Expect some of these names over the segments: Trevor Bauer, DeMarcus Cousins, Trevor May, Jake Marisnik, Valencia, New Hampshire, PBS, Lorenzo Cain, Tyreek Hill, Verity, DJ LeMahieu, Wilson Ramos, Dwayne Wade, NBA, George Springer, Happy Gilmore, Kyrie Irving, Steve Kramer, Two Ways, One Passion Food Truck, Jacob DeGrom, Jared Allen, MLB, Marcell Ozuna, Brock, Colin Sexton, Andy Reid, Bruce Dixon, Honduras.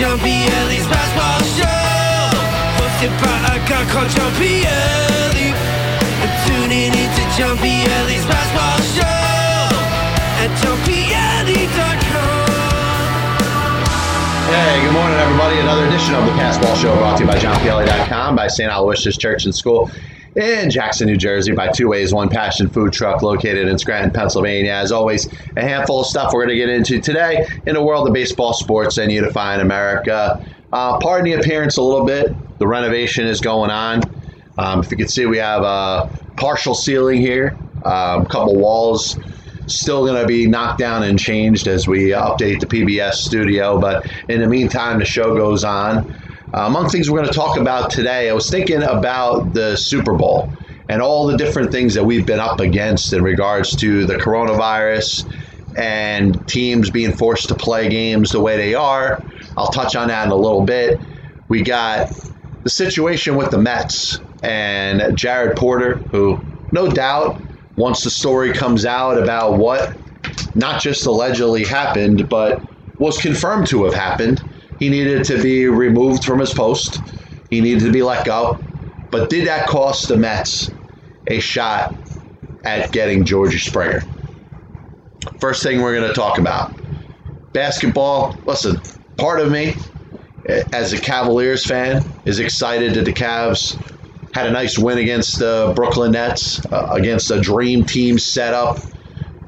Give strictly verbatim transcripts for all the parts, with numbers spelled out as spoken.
John Pelli's Passball Show, hosted by a guy called John Pelli. And tuning into John Pelli's Passball Show at john pelli dot com. Hey, good morning, everybody. Another edition of the Passball Show brought to you by john pelli dot com, by Saint Aloysius Church and School in Jackson, New Jersey, by Two Ways, One Passion Food Truck, located in Scranton, Pennsylvania. As always, a handful of stuff we're going to get into today in the world of baseball, sports, and unifying America. Uh, pardon the appearance a little bit. The renovation is going on. Um, if you can see, we have a partial ceiling here. Um, a couple walls still going to be knocked down and changed as we update the P B S studio. But in the meantime, the show goes on. Uh, among things we're going to talk about today, I was thinking about the Super Bowl and all the different things that we've been up against in regards to the coronavirus and teams being forced to play games the way they are. I'll touch on that in a little bit. We got the situation with the Mets and Jared Porter, who no doubt, once the story comes out about what not just allegedly happened, but was confirmed to have happened, he needed to be removed from his post. He needed to be let go. But did that cost the Mets a shot at getting George Springer? First thing we're going to talk about. Basketball, listen, part of me as a Cavaliers fan is excited that the Cavs had a nice win against the Brooklyn Nets, uh, against a dream team setup,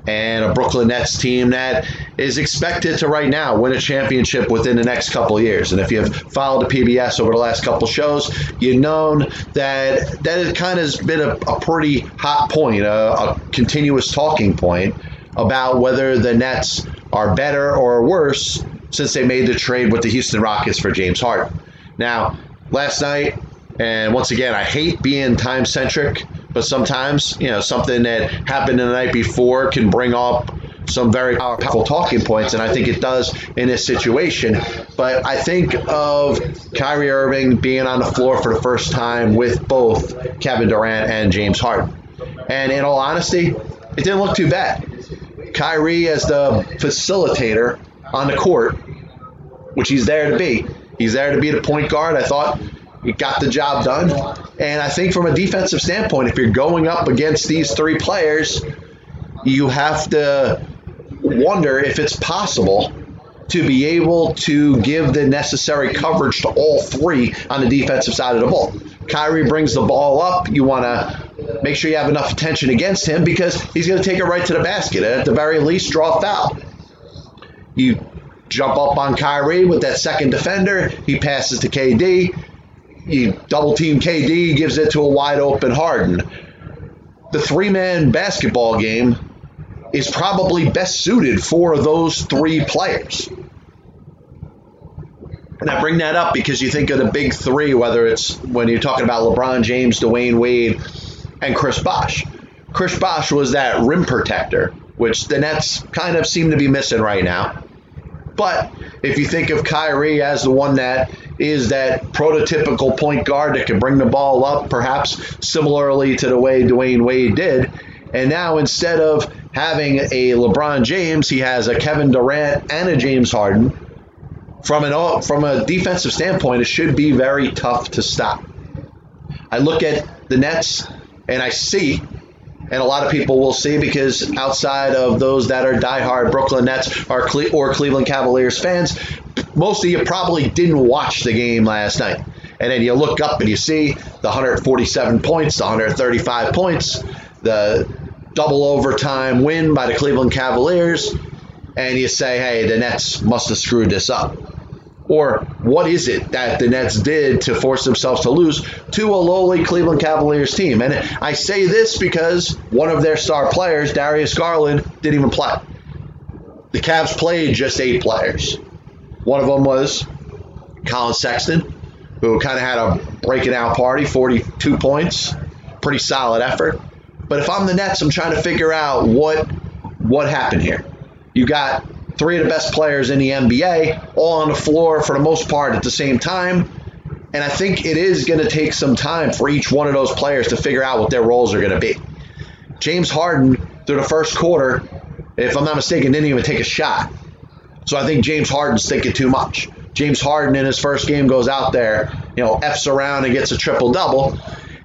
and a Brooklyn Nets team that is expected to right now win a championship within the next couple of years. And if you've followed the P B S over the last couple of shows, you've known that that it kind of has been a, a pretty hot point, a, a continuous talking point about whether the Nets are better or worse since they made the trade with the Houston Rockets for James Harden. Now, last night, and once again, I hate being time-centric, but sometimes, you know, something that happened the night before can bring up some very powerful talking points, and I think it does in this situation. But I think of Kyrie Irving being on the floor for the first time with both Kevin Durant and James Harden. And in all honesty, it didn't look too bad. Kyrie, as the facilitator on the court, which he's there to be, he's there to be the point guard, I thought. He got the job done. And I think from a defensive standpoint, if you're going up against these three players, you have to wonder if it's possible to be able to give the necessary coverage to all three on the defensive side of the ball. Kyrie brings the ball up. You want to make sure you have enough attention against him because he's going to take it right to the basket and at the very least draw a foul. You jump up on Kyrie with that second defender. He passes to K D. You double-team K D, gives it to a wide-open Harden. The three-man basketball game is probably best suited for those three players. And I bring that up because you think of the big three, whether it's when you're talking about LeBron James, Dwayne Wade, and Chris Bosh. Chris Bosh was that rim protector, which the Nets kind of seem to be missing right now. But if you think of Kyrie as the one that is that prototypical point guard that can bring the ball up, perhaps similarly to the way Dwayne Wade did, and now instead of having a LeBron James, he has a Kevin Durant and a James Harden. From an from a defensive standpoint, it should be very tough to stop. I look at the Nets and I see, and a lot of people will see because outside of those that are diehard Brooklyn Nets or Cleveland Cavaliers fans, most of you probably didn't watch the game last night. And then you look up and you see the one hundred forty-seven points, the one hundred thirty-five points, the double overtime win by the Cleveland Cavaliers, and you say, hey, the Nets must have screwed this up. Or what is it that the Nets did to force themselves to lose to a lowly Cleveland Cavaliers team? And I say this because one of their star players, Darius Garland, didn't even play. The Cavs played just eight players. One of them was Colin Sexton, who kind of had a breaking out party, forty-two points, pretty solid effort. But if I'm the Nets, I'm trying to figure out what what happened here. You got three of the best players in the N B A all on the floor for the most part at the same time. And I think it is going to take some time for each one of those players to figure out what their roles are going to be. James Harden, through the first quarter, if I'm not mistaken, didn't even take a shot. So I think James Harden's thinking too much. James Harden in his first game goes out there, you know, F's around and gets a triple-double.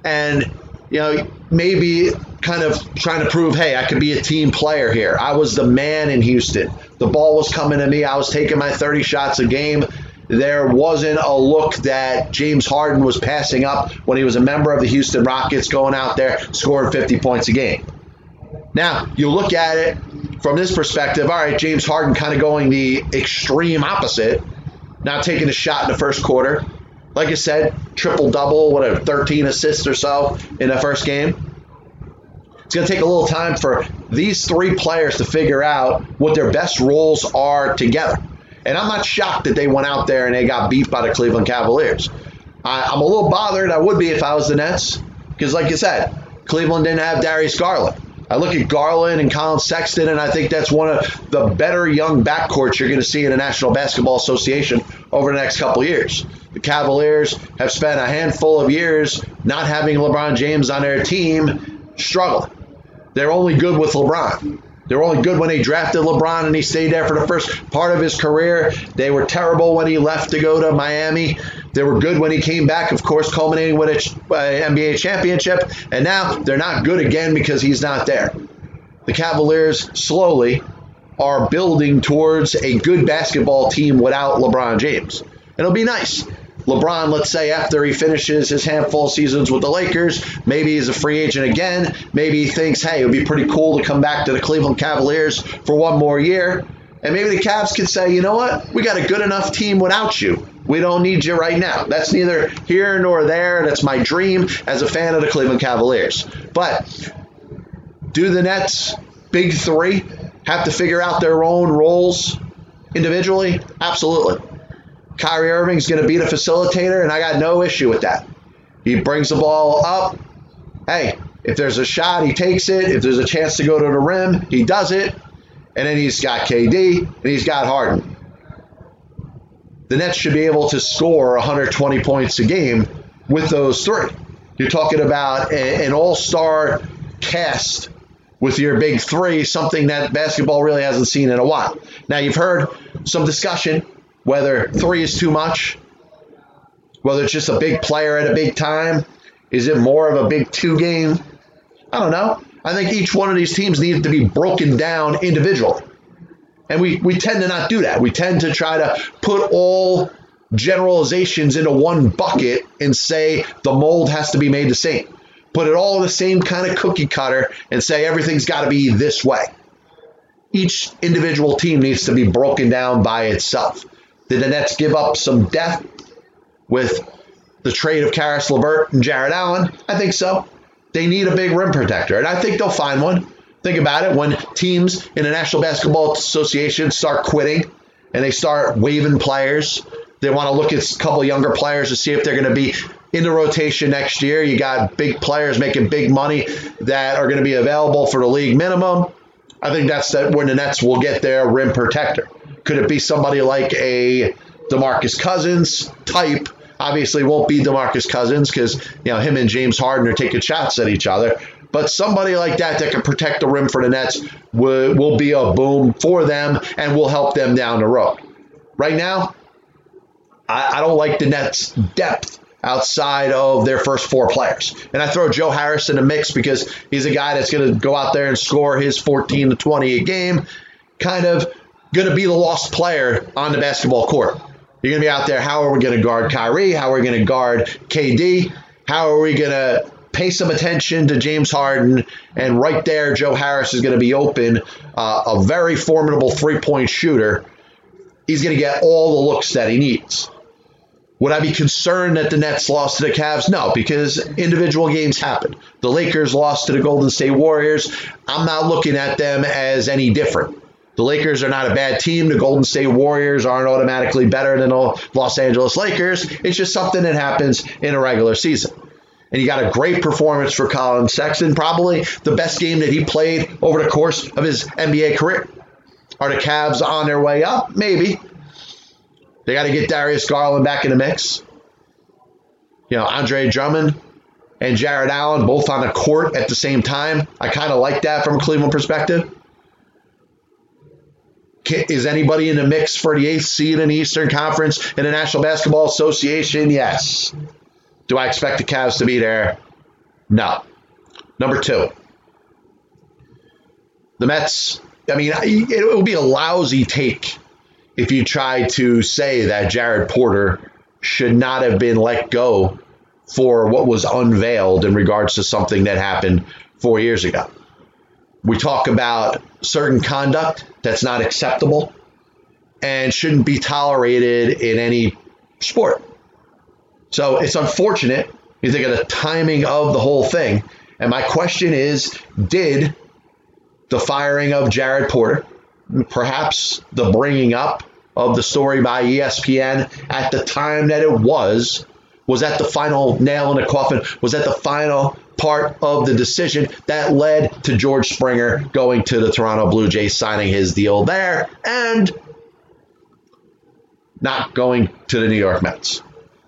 And, you know, maybe kind of trying to prove, hey, I could be a team player here. I was the man in Houston. The ball was coming to me. I was taking my thirty shots a game. There wasn't a look that James Harden was passing up when he was a member of the Houston Rockets going out there scoring fifty points a game. Now, you look at it from this perspective, all right, James Harden kind of going the extreme opposite, not taking a shot in the first quarter. Like I said, triple-double, whatever, thirteen assists or so in the first game. It's going to take a little time for these three players to figure out what their best roles are together. And I'm not shocked that they went out there and they got beat by the Cleveland Cavaliers. I, I'm a little bothered. I would be if I was the Nets because, like you said, Cleveland didn't have Darius Garland. I look at Garland and Colin Sexton, and I think that's one of the better young backcourts you're going to see in the National Basketball Association over the next couple of years. The Cavaliers have spent a handful of years not having LeBron James on their team, struggling. They're only good with LeBron. They were only good when they drafted LeBron and he stayed there for the first part of his career. They were terrible when he left to go to Miami. They were good when he came back, of course, culminating with an N B A championship. And now they're not good again because he's not there. The Cavaliers slowly are building towards a good basketball team without LeBron James. It'll be nice. LeBron, let's say after he finishes his handful of seasons with the Lakers, maybe he's a free agent again. Maybe he thinks, hey, it would be pretty cool to come back to the Cleveland Cavaliers for one more year. And maybe the Cavs can say, you know what? We got a good enough team without you. We don't need you right now. That's neither here nor there. That's my dream as a fan of the Cleveland Cavaliers. But do the Nets, big three, have to figure out their own roles individually? Absolutely. Kyrie Irving's going to be the facilitator, and I got no issue with that. He brings the ball up. Hey, if there's a shot, he takes it. If there's a chance to go to the rim, he does it. And then he's got K D, and he's got Harden. The Nets should be able to score one hundred twenty points a game with those three. You're talking about a, an all-star cast with your big three, something that basketball really hasn't seen in a while. Now, you've heard some discussion whether three is too much, whether it's just a big player at a big time. Is it more of a big two game? I don't know. I think each one of these teams needs to be broken down individually. And we, we tend to not do that. We tend to try to put all generalizations into one bucket and say the mold has to be made the same. Put it all in the same kind of cookie cutter and say everything's got to be this way. Each individual team needs to be broken down by itself. Did the Nets give up some depth with the trade of Karis LeVert and Jared Allen? I think so. They need a big rim protector, and I think they'll find one. Think about it. When teams in the National Basketball Association start quitting and they start waiving players, they want to look at a couple of younger players to see if they're going to be in the rotation next year. You got big players making big money that are going to be available for the league minimum. I think that's when the Nets will get their rim protector. Could it be somebody like a DeMarcus Cousins type? Obviously, won't be DeMarcus Cousins because, you know, him and James Harden are taking shots at each other. But somebody like that that can protect the rim for the Nets will, will be a boom for them and will help them down the road. Right now, I, I don't like the Nets' depth outside of their first four players. And I throw Joe Harris in the mix because he's a guy that's going to go out there and score his fourteen to twenty a game, kind of going to be the lost player on the basketball court. You're going to be out there, how are we going to guard Kyrie? How are we going to guard K D? How are we going to pay some attention to James Harden? And right there, Joe Harris is going to be open, uh, a very formidable three-point shooter. He's going to get all the looks that he needs. Would I be concerned that the Nets lost to the Cavs? No, because individual games happen. The Lakers lost to the Golden State Warriors. I'm not looking at them as any different. The Lakers are not a bad team. The Golden State Warriors aren't automatically better than the Los Angeles Lakers. It's just something that happens in a regular season. And you got a great performance for Colin Sexton, probably the best game that he played over the course of his N B A career. Are the Cavs on their way up? Maybe. They got to get Darius Garland back in the mix. You know, Andre Drummond and Jared Allen both on the court at the same time. I kind of like that from a Cleveland perspective. Is anybody in the mix for the eighth seed in the Eastern Conference in the National Basketball Association? Yes. Do I expect the Cavs to be there? No. Number two, the Mets. I mean, it would be a lousy take if you tried to say that Jared Porter should not have been let go for what was unveiled in regards to something that happened four years ago. We talk about certain conduct that's not acceptable and shouldn't be tolerated in any sport. So it's unfortunate. You think of the timing of the whole thing. And my question is, did the firing of Jared Porter, perhaps the bringing up of the story by E S P N at the time that it was, was that the final nail in the coffin? Was that the final part of the decision that led to George Springer going to the Toronto Blue Jays, signing his deal there, and not going to the New York Mets?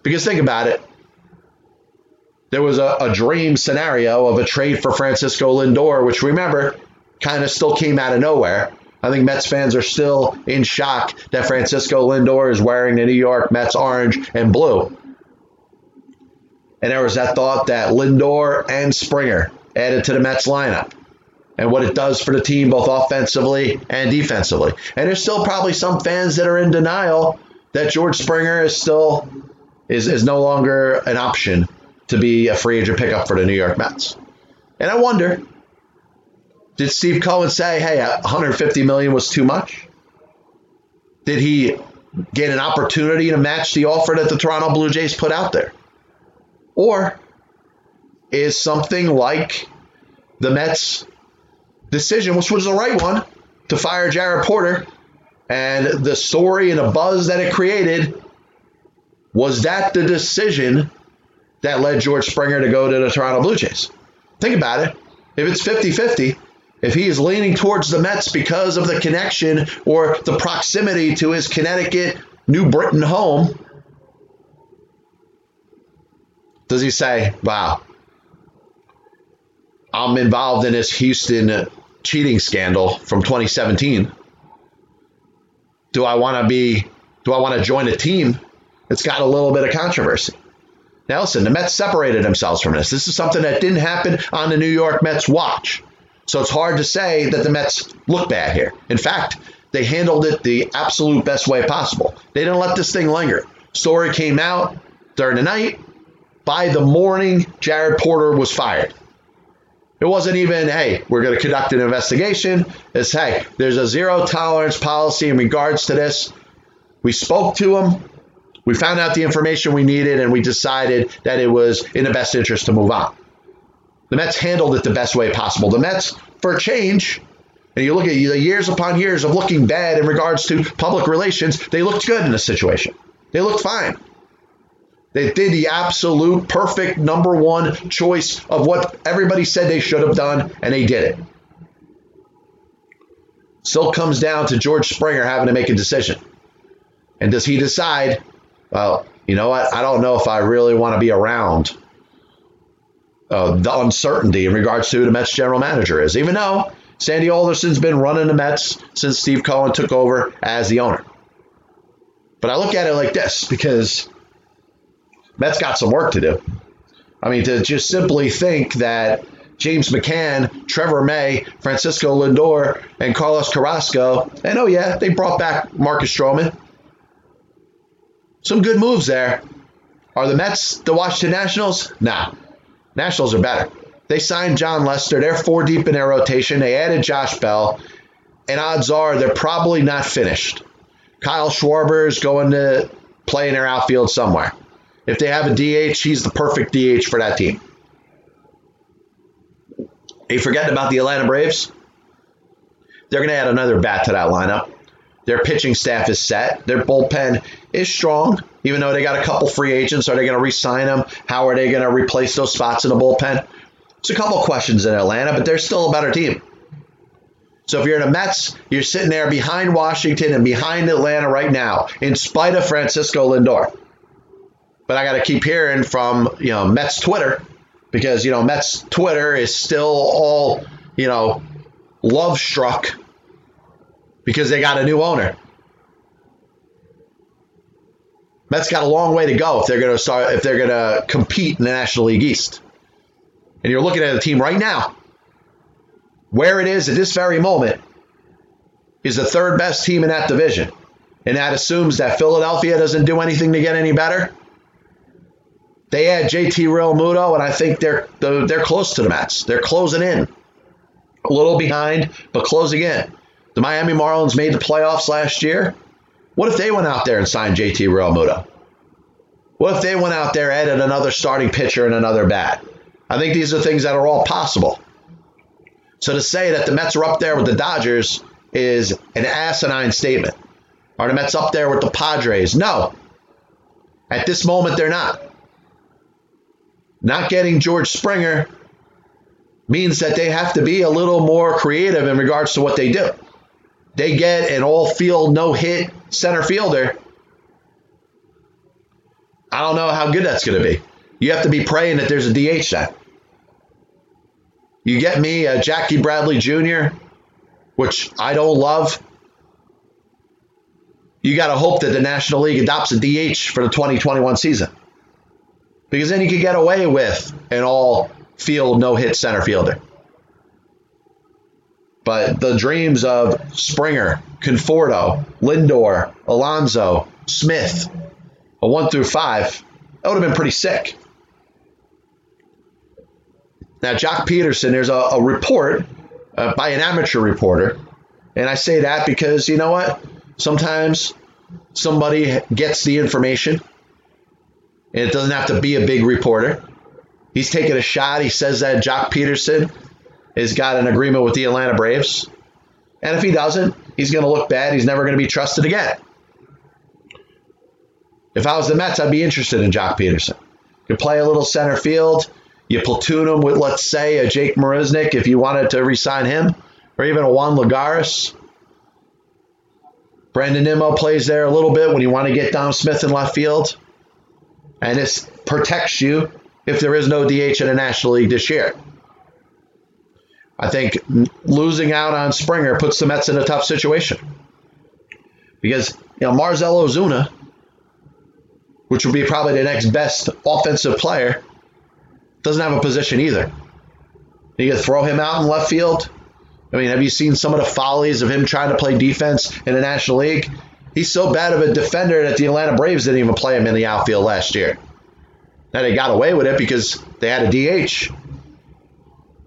Because think about it. There was a, a dream scenario of a trade for Francisco Lindor, which, remember, kind of still came out of nowhere. I think Mets fans are still in shock that Francisco Lindor is wearing the New York Mets orange and blue. And there was that thought that Lindor and Springer added to the Mets lineup and what it does for the team, both offensively and defensively. And there's still probably some fans that are in denial that George Springer is still is, is no longer an option to be a free agent pickup for the New York Mets. And I wonder, did Steve Cohen say, hey, one hundred fifty million dollars was too much? Did he get an opportunity to match the offer that the Toronto Blue Jays put out there? Or is something like the Mets' decision, which was the right one, to fire Jared Porter, and the story and the buzz that it created, was that the decision that led George Springer to go to the Toronto Blue Jays? Think about it. If it's fifty-fifty, if he is leaning towards the Mets because of the connection or the proximity to his Connecticut, New Britain home, does he say, wow, I'm involved in this Houston cheating scandal from twenty seventeen. Do I want to be, do I want to join a team that's got a little bit of controversy? Now, listen, the Mets separated themselves from this. This is something that didn't happen on the New York Mets watch. So it's hard to say that the Mets look bad here. In fact, they handled it the absolute best way possible. They didn't let this thing linger. Story came out during the night. By the morning, Jared Porter was fired. It wasn't even, hey, we're going to conduct an investigation. It's, hey, there's a zero tolerance policy in regards to this. We spoke to him. We found out the information we needed, and we decided that it was in the best interest to move on. The Mets handled it the best way possible. The Mets, for a change, and you look at the years upon years of looking bad in regards to public relations, they looked good in this situation. They looked fine. They did the absolute perfect number one choice of what everybody said they should have done, and they did it. Still comes down to George Springer having to make a decision. And does he decide, well, you know what, I don't know if I really want to be around uh, the uncertainty in regards to who the Mets general manager is, even though Sandy Alderson's been running the Mets since Steve Cohen took over as the owner. But I look at it like this, because Mets got some work to do. I mean, to just simply think that James McCann, Trevor May, Francisco Lindor, and Carlos Carrasco, and oh yeah, they brought back Marcus Stroman. Some good moves there. Are the Mets the Washington Nationals? Nah. Nationals are better. They signed John Lester. They're four deep in their rotation. They added Josh Bell. And odds are they're probably not finished. Kyle Schwarber is going to play in their outfield somewhere. If they have a D H, he's the perfect D H for that team. Are you forgetting about the Atlanta Braves? They're going to add another bat to that lineup. Their pitching staff is set. Their bullpen is strong, even though they got a couple free agents. Are they going to re-sign them? How are they going to replace those spots in the bullpen? It's a couple questions in Atlanta, but they're still a better team. So if you're in the Mets, you're sitting there behind Washington and behind Atlanta right now, in spite of Francisco Lindor. But I got to keep hearing from, you know, Mets Twitter, because, you know, Mets Twitter is still all, you know, love struck because they got a new owner. Mets got a long way to go if they're going to start, if they're going to compete in the National League East. And you're looking at a team right now, where it is at this very moment, is the third best team in that division. And that assumes that Philadelphia doesn't do anything to get any better. They add J T Realmuto, and I think they're they're close to the Mets. They're closing in. A little behind, but closing in. The Miami Marlins made the playoffs last year. What if they went out there and signed J T Realmuto? What if they went out there, added another starting pitcher and another bat? I think these are things that are all possible. So to say that the Mets are up there with the Dodgers is an asinine statement. Are the Mets up there with the Padres? No. At this moment, they're not. Not getting George Springer means that they have to be a little more creative in regards to what they do. They get an all-field, no-hit center fielder. I don't know how good that's going to be. You have to be praying that there's a D H then. You get me a Jackie Bradley Junior, which I don't love. You got to hope that the National League adopts a D H for the twenty twenty-one season, because then you could get away with an all-field, no-hit center fielder. But the dreams of Springer, Conforto, Lindor, Alonso, Smith, a one through five, that would have been pretty sick. Now, Joc Pederson, there's a, a report uh, by an amateur reporter, and I say that because, you know what? Sometimes somebody gets the information, and it doesn't have to be a big reporter. He's taking a shot. He says that Joc Pederson has got an agreement with the Atlanta Braves. And if he doesn't, he's going to look bad. He's never going to be trusted again. If I was the Mets, I'd be interested in Joc Pederson. You play a little center field. You platoon him with, let's say, a Jake Marisnik if you wanted to re-sign him, or even a Juan Lagares. Brandon Nimmo plays there a little bit when you want to get Dom Smith in left field. And this protects you if there is no D H in the National League this year. I think losing out on Springer puts the Mets in a tough situation. Because, you know, Marcell Ozuna, which would be probably the next best offensive player, doesn't have a position either. You could throw him out in left field. I mean, have you seen some of the follies of him trying to play defense in the National League? He's so bad of a defender that the Atlanta Braves didn't even play him in the outfield last year. Now they got away with it because they had a D H.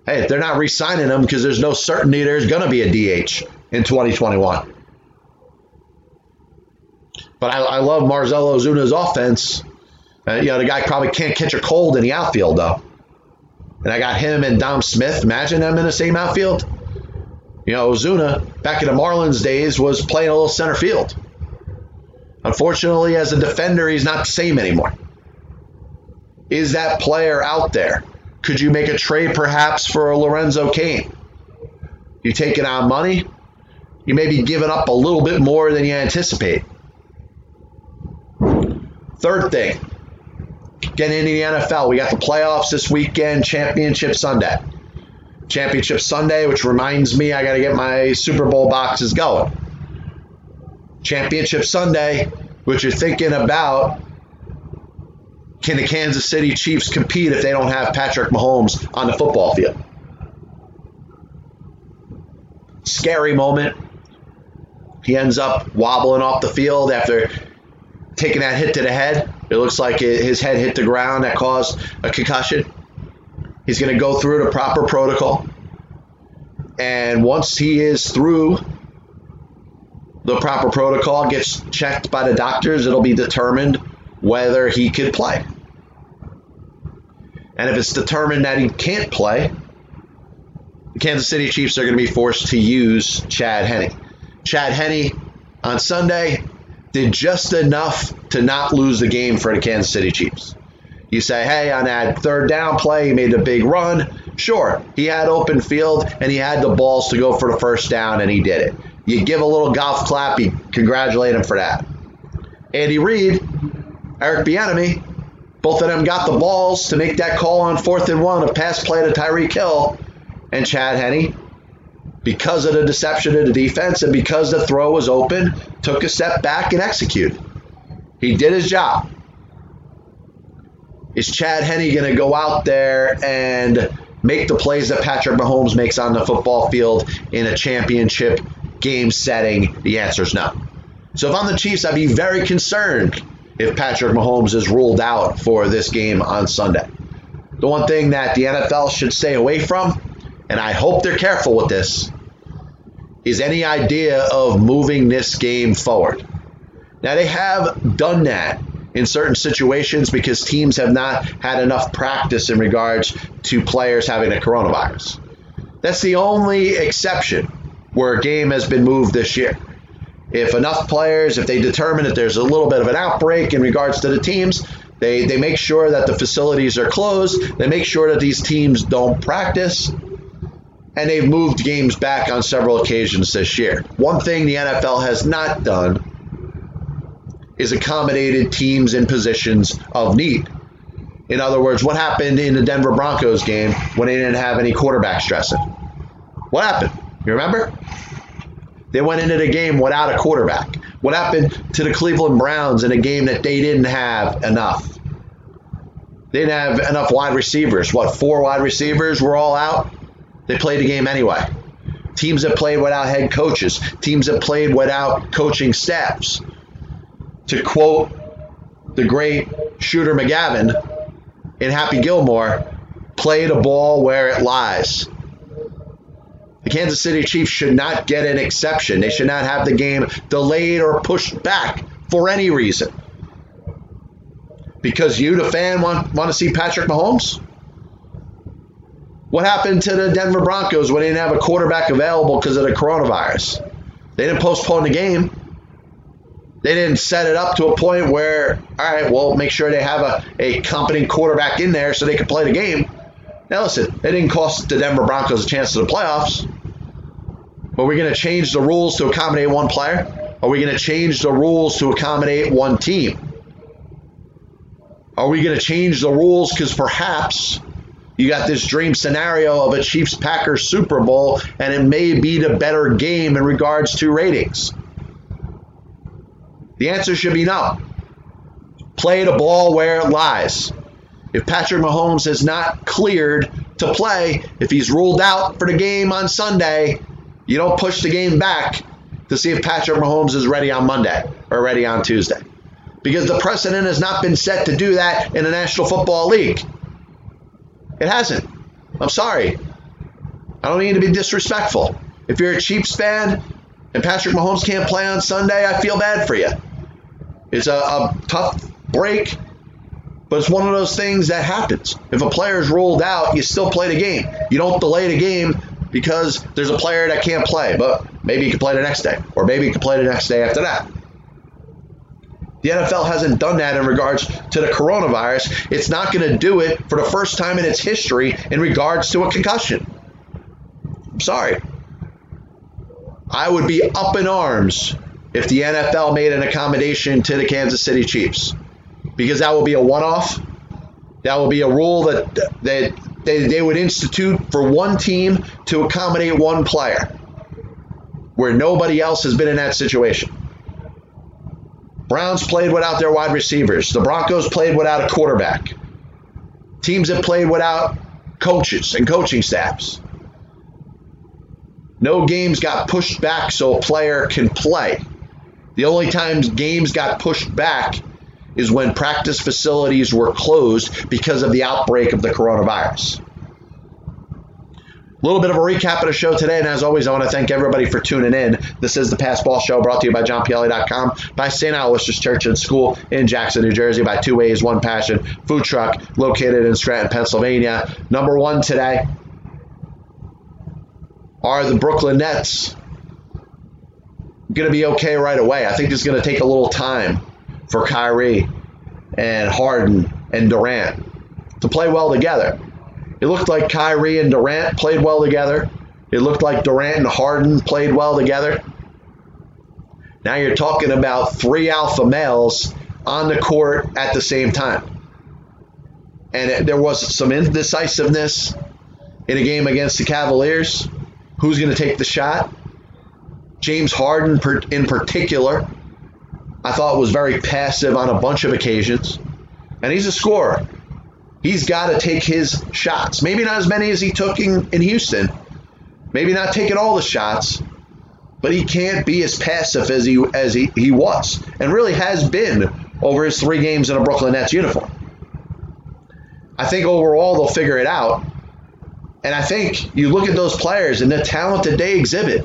Hey, if they're not re-signing him because there's no certainty there's going to be a D H in twenty twenty-one. But I, I love Marcell Ozuna's offense. Uh, you know, the guy probably can't catch a cold in the outfield, though. And I got him and Dom Smith. Imagine them in the same outfield. You know, Ozuna, back in the Marlins days, was playing a little center field. Unfortunately, as a defender, he's not the same anymore. Is that player out there? Could you make a trade perhaps for a Lorenzo Cain? You're taking on money. You may be giving up a little bit more than you anticipate. Third thing, getting into the N F L. We got the playoffs this weekend, Championship Sunday. Championship Sunday, which reminds me I got to get my Super Bowl boxes going. Championship Sunday, which you're thinking about, can the Kansas City Chiefs compete if they don't have Patrick Mahomes on the football field? Scary moment. He ends up wobbling off the field after taking that hit to the head. It looks like his head hit the ground. That caused a concussion. He's going to go through the proper protocol. And once he is through the proper protocol, gets checked by the doctors, it'll be determined whether he could play. And if it's determined that he can't play, the Kansas City Chiefs are going to be forced to use Chad Henne. Chad Henne on Sunday did just enough to not lose the game for the Kansas City Chiefs. You say, hey, on that third down play, he made a big run. Sure, he had open field, and he had the balls to go for the first down, and he did it. You give a little golf clap, you congratulate him for that. Andy Reid, Eric Bieniemy, both of them got the balls to make that call on fourth and one, a pass play to Tyreek Hill, and Chad Henne because of the deception of the defense and because the throw was open, took a step back and executed. He did his job. Is Chad Henne going to go out there and make the plays that Patrick Mahomes makes on the football field in a championship game setting? The answer is no. So if I'm the Chiefs, I'd be very concerned if Patrick Mahomes is ruled out for this game on Sunday. The one thing that the N F L should stay away from, and I hope they're careful with this, is any idea of moving this game forward. Now, they have done that in certain situations because teams have not had enough practice in regards to players having a coronavirus. That's the only exception where a game has been moved this year. If enough players, if they determine that there's a little bit of an outbreak in regards to the teams, they, they make sure that the facilities are closed, they make sure that these teams don't practice, and they've moved games back on several occasions this year. One thing the N F L has not done is accommodated teams in positions of need. In other words, what happened in the Denver Broncos game when they didn't have any quarterback stressing? What happened? You remember? They went into the game without a quarterback. What happened to the Cleveland Browns in a game that they didn't have enough? They didn't have enough wide receivers. What, four wide receivers were all out? They played the game anyway. Teams that played without head coaches. Teams that played without coaching staffs. To quote the great Shooter McGavin in Happy Gilmore, play the ball where it lies. The Kansas City Chiefs should not get an exception. They should not have the game delayed or pushed back for any reason. Because you, the fan, want, want to see Patrick Mahomes? What happened to the Denver Broncos when they didn't have a quarterback available because of the coronavirus? They didn't postpone the game. They didn't set it up to a point where, all right, well, make sure they have a, a competent quarterback in there so they can play the game. Now, listen, it didn't cost the Denver Broncos a chance to the playoffs. Are we going to change the rules to accommodate one player? Are we going to change the rules to accommodate one team? Are we going to change the rules because perhaps you got this dream scenario of a Chiefs-Packers Super Bowl, and it may be the better game in regards to ratings? The answer should be no. Play the ball where it lies. If Patrick Mahomes is not cleared to play, if he's ruled out for the game on Sunday, you don't push the game back to see if Patrick Mahomes is ready on Monday or ready on Tuesday. Because the precedent has not been set to do that in the National Football League. It hasn't. I'm sorry. I don't mean to be disrespectful. If you're a Chiefs fan and Patrick Mahomes can't play on Sunday, I feel bad for you. It's a, a tough break, but it's one of those things that happens. If a player is ruled out, you still play the game. You don't delay the game because there's a player that can't play, but maybe he can play the next day, or maybe he can play the next day after that. The N F L hasn't done that in regards to the coronavirus. It's not going to do it for the first time in its history in regards to a concussion. I'm sorry. I would be up in arms if the N F L made an accommodation to the Kansas City Chiefs, because that will be a one-off. That will be a rule that, that they, they would institute for one team to accommodate one player, where nobody else has been in that situation. Browns played without their wide receivers. The Broncos played without a quarterback. Teams have played without coaches and coaching staffs. No games got pushed back so a player can play. The only times games got pushed back is when practice facilities were closed because of the outbreak of the coronavirus. A little bit of a recap of the show today, and as always, I want to thank everybody for tuning in. This is the Passball Show, brought to you by john pelli dot com, by Saint Aloysius Church and School in Jackson, New Jersey, by Two Ways, One Passion Food Truck, located in Scranton, Pennsylvania. Number one today are the Brooklyn Nets going to be okay right away? I think it's going to take a little time for Kyrie and Harden and Durant to play well together. It looked like Kyrie and Durant played well together. It looked like Durant and Harden played well together. Now you're talking about three alpha males on the court at the same time. And it, there was some indecisiveness in a game against the Cavaliers, Who's going to take the shot? James Harden in particular, I thought was very passive on a bunch of occasions. And he's a scorer. He's got to take his shots. Maybe not as many as he took in, in Houston. Maybe not taking all the shots. But he can't be as passive as he as he, he was and really has been over his three games in a Brooklyn Nets uniform. I think overall they'll figure it out. And I think you look at those players and the talent that they exhibit.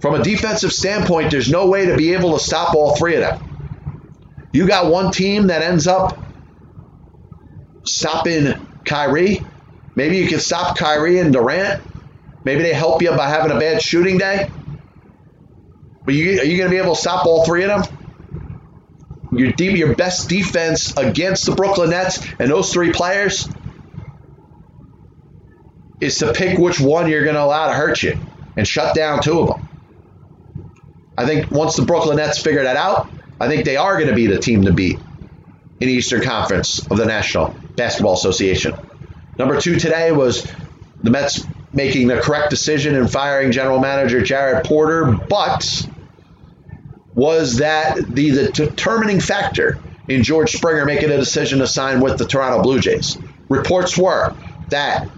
From a defensive standpoint, there's no way to be able to stop all three of them. You got one team that ends up stopping Kyrie. Maybe you can stop Kyrie and Durant. Maybe they help you by having a bad shooting day. But you, are you going to be able to stop all three of them? Your, deep, your best defense against the Brooklyn Nets and those three players is to pick which one you're going to allow to hurt you and shut down two of them. I think once the Brooklyn Nets figure that out, I think they are going to be the team to beat in the Eastern Conference of the National Basketball Association. Number two today was the Mets making the correct decision in firing general manager Jared Porter, but was that the, the determining factor in George Springer making a decision to sign with the Toronto Blue Jays? Reports were that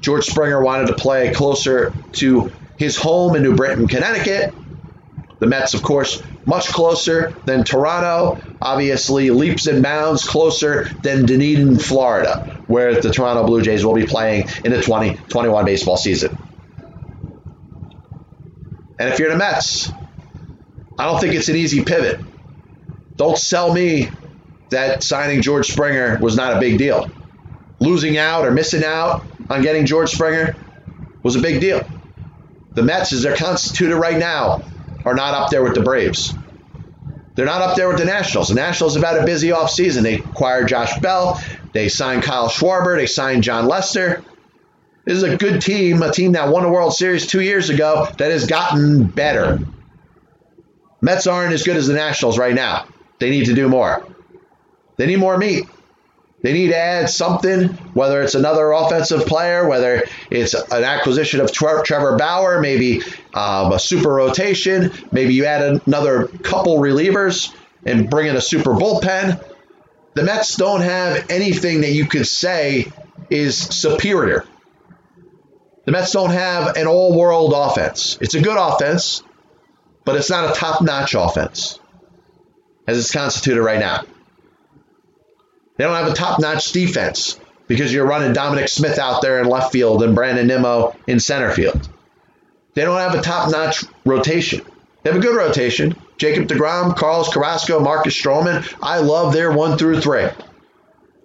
George Springer wanted to play closer to his home in New Britain, Connecticut. The Mets, of course, much closer than Toronto, obviously leaps and bounds closer than Dunedin, Florida, where the Toronto Blue Jays will be playing in the twenty twenty-one baseball season. And if you're the Mets, I don't think it's an easy pivot. Don't sell me that signing George Springer was not a big deal. Losing out or missing out on getting George Springer was a big deal. The Mets, as they're constituted right now, are not up there with the Braves. They're not up there with the Nationals. The Nationals have had a busy offseason. They acquired Josh Bell. They signed Kyle Schwarber. They signed John Lester. This is a good team, a team that won the World Series two years ago that has gotten better. Mets aren't as good as the Nationals right now. They need to do more. They need more meat. They need to add something, whether it's another offensive player, whether it's an acquisition of Trevor Bauer, maybe um, a super rotation, maybe you add another couple relievers and bring in a super bullpen. The Mets don't have anything that you could say is superior. The Mets don't have an all-world offense. It's a good offense, but it's not a top-notch offense as it's constituted right now. They don't have a top-notch defense because you're running Dominic Smith out there in left field and Brandon Nimmo in center field. They don't have a top-notch rotation. They have a good rotation. Jacob deGrom, Carlos Carrasco, Marcus Stroman. I love their one through three.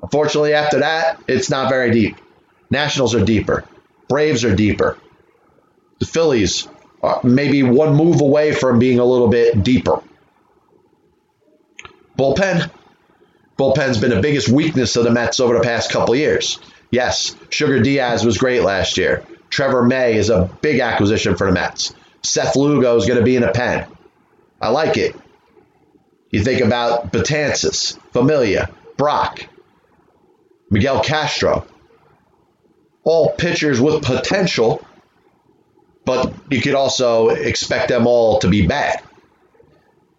Unfortunately, after that, it's not very deep. Nationals are deeper. Braves are deeper. The Phillies are maybe one move away from being a little bit deeper. Bullpen. Bullpen's been the biggest weakness of the Mets over the past couple of years. Yes, Sugar Diaz was great last year. Trevor May is a big acquisition for the Mets. Seth Lugo is going to be in a pen. I like it. You think about Betances, Familia, Brock, Miguel Castro. All pitchers with potential, but you could also expect them all to be bad.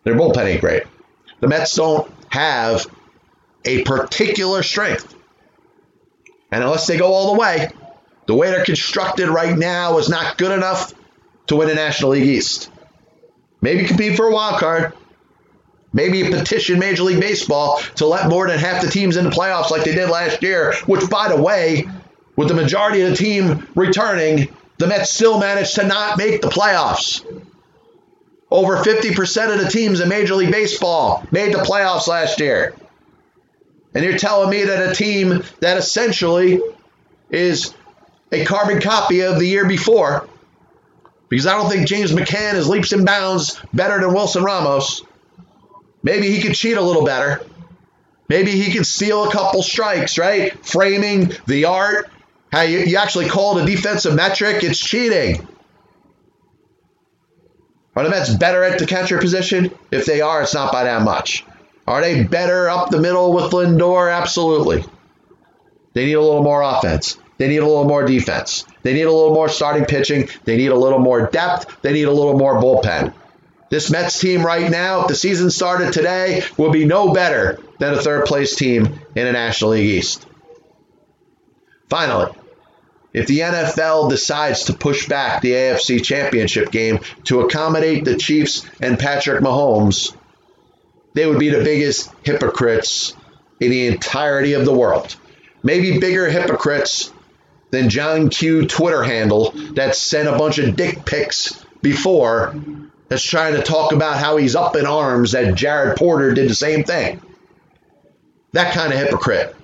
Their bullpen ain't great. The Mets don't have a particular strength. And unless they go all the way, the way they're constructed right now is not good enough to win the National League East. Maybe compete for a wild card. Maybe petition Major League Baseball to let more than half the teams in the playoffs like they did last year, which, by the way, with the majority of the team returning, the Mets still managed to not make the playoffs. Over fifty percent of the teams in Major League Baseball made the playoffs last year. And you're telling me that a team that essentially is a carbon copy of the year before, because I don't think James McCann is leaps and bounds better than Wilson Ramos. Maybe he could cheat a little better. Maybe he could steal a couple strikes, right? Framing, the art, how you, you actually call it a defensive metric, it's cheating. Are the Mets better at the catcher position? If they are, it's not by that much. Are they better up the middle with Lindor? Absolutely. They need a little more offense. They need a little more defense. They need a little more starting pitching. They need a little more depth. They need a little more bullpen. This Mets team right now, if the season started today, will be no better than a third-place team in the National League East. Finally, if the N F L decides to push back the A F C Championship game to accommodate the Chiefs and Patrick Mahomes, they would be the biggest hypocrites in the entirety of the world. Maybe bigger hypocrites than John Q Twitter handle that sent a bunch of dick pics before that's trying to talk about how he's up in arms that Jared Porter did the same thing. That kind of hypocrite.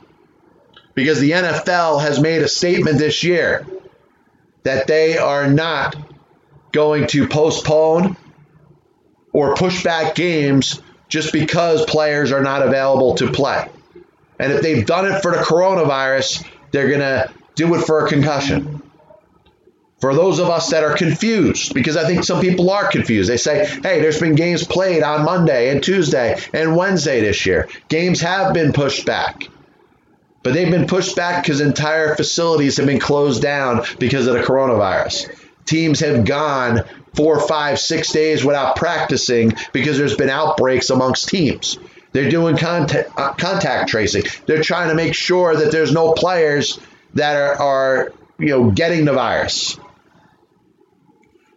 Because the N F L has made a statement this year that they are not going to postpone or push back games just because players are not available to play. And if they've done it for the coronavirus, they're going to do it for a concussion. For those of us that are confused, because I think some people are confused. They say, hey, there's been games played on Monday and Tuesday and Wednesday this year. Games have been pushed back. But they've been pushed back because entire facilities have been closed down because of the coronavirus. Teams have gone four, five, six days without practicing because there's been outbreaks amongst teams. They're doing contact, uh, contact tracing. They're trying to make sure that there's no players that are, are you know, getting the virus.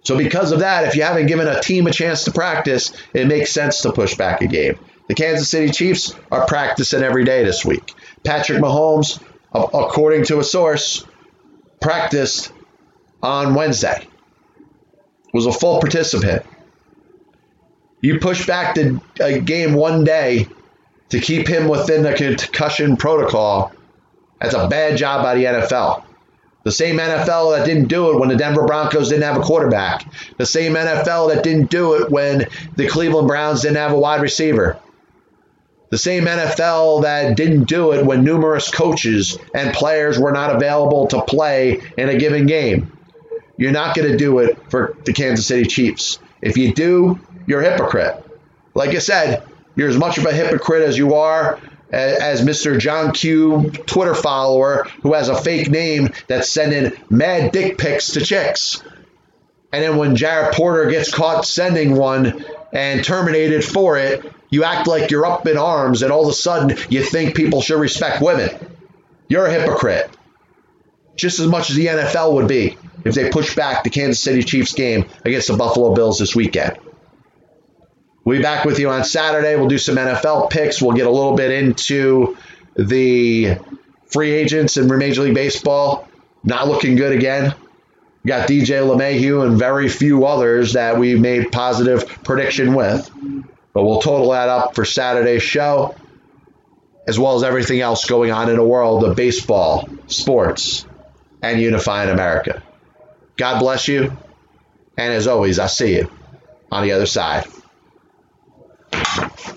So because of that, if you haven't given a team a chance to practice, it makes sense to push back a game. The Kansas City Chiefs are practicing every day this week. Patrick Mahomes, according to a source, practiced on Wednesday, was a full participant. You push back the a game one day to keep him within the concussion protocol, that's a bad job by the N F L. The same N F L that didn't do it when the Denver Broncos didn't have a quarterback. The same N F L that didn't do it when the Cleveland Browns didn't have a wide receiver. The same N F L that didn't do it when numerous coaches and players were not available to play in a given game. You're not going to do it for the Kansas City Chiefs. If you do, you're a hypocrite. Like I said, you're as much of a hypocrite as you are as Mister John Q Twitter follower who has a fake name that's sending mad dick pics to chicks. And then when Jared Porter gets caught sending one and terminated for it, you act like you're up in arms and all of a sudden you think people should respect women. You're a hypocrite. Just as much as the N F L would be if they push back the Kansas City Chiefs game against the Buffalo Bills this weekend. We'll be back with you on Saturday. We'll do some N F L picks. We'll get a little bit into the free agents in Major League Baseball. Not looking good again. We got D J LeMahieu and very few others that we made positive prediction with. But we'll total that up for Saturday's show, as well as everything else going on in the world of baseball, sports, and unifying America. God bless you. And as always, I'll see you on the other side.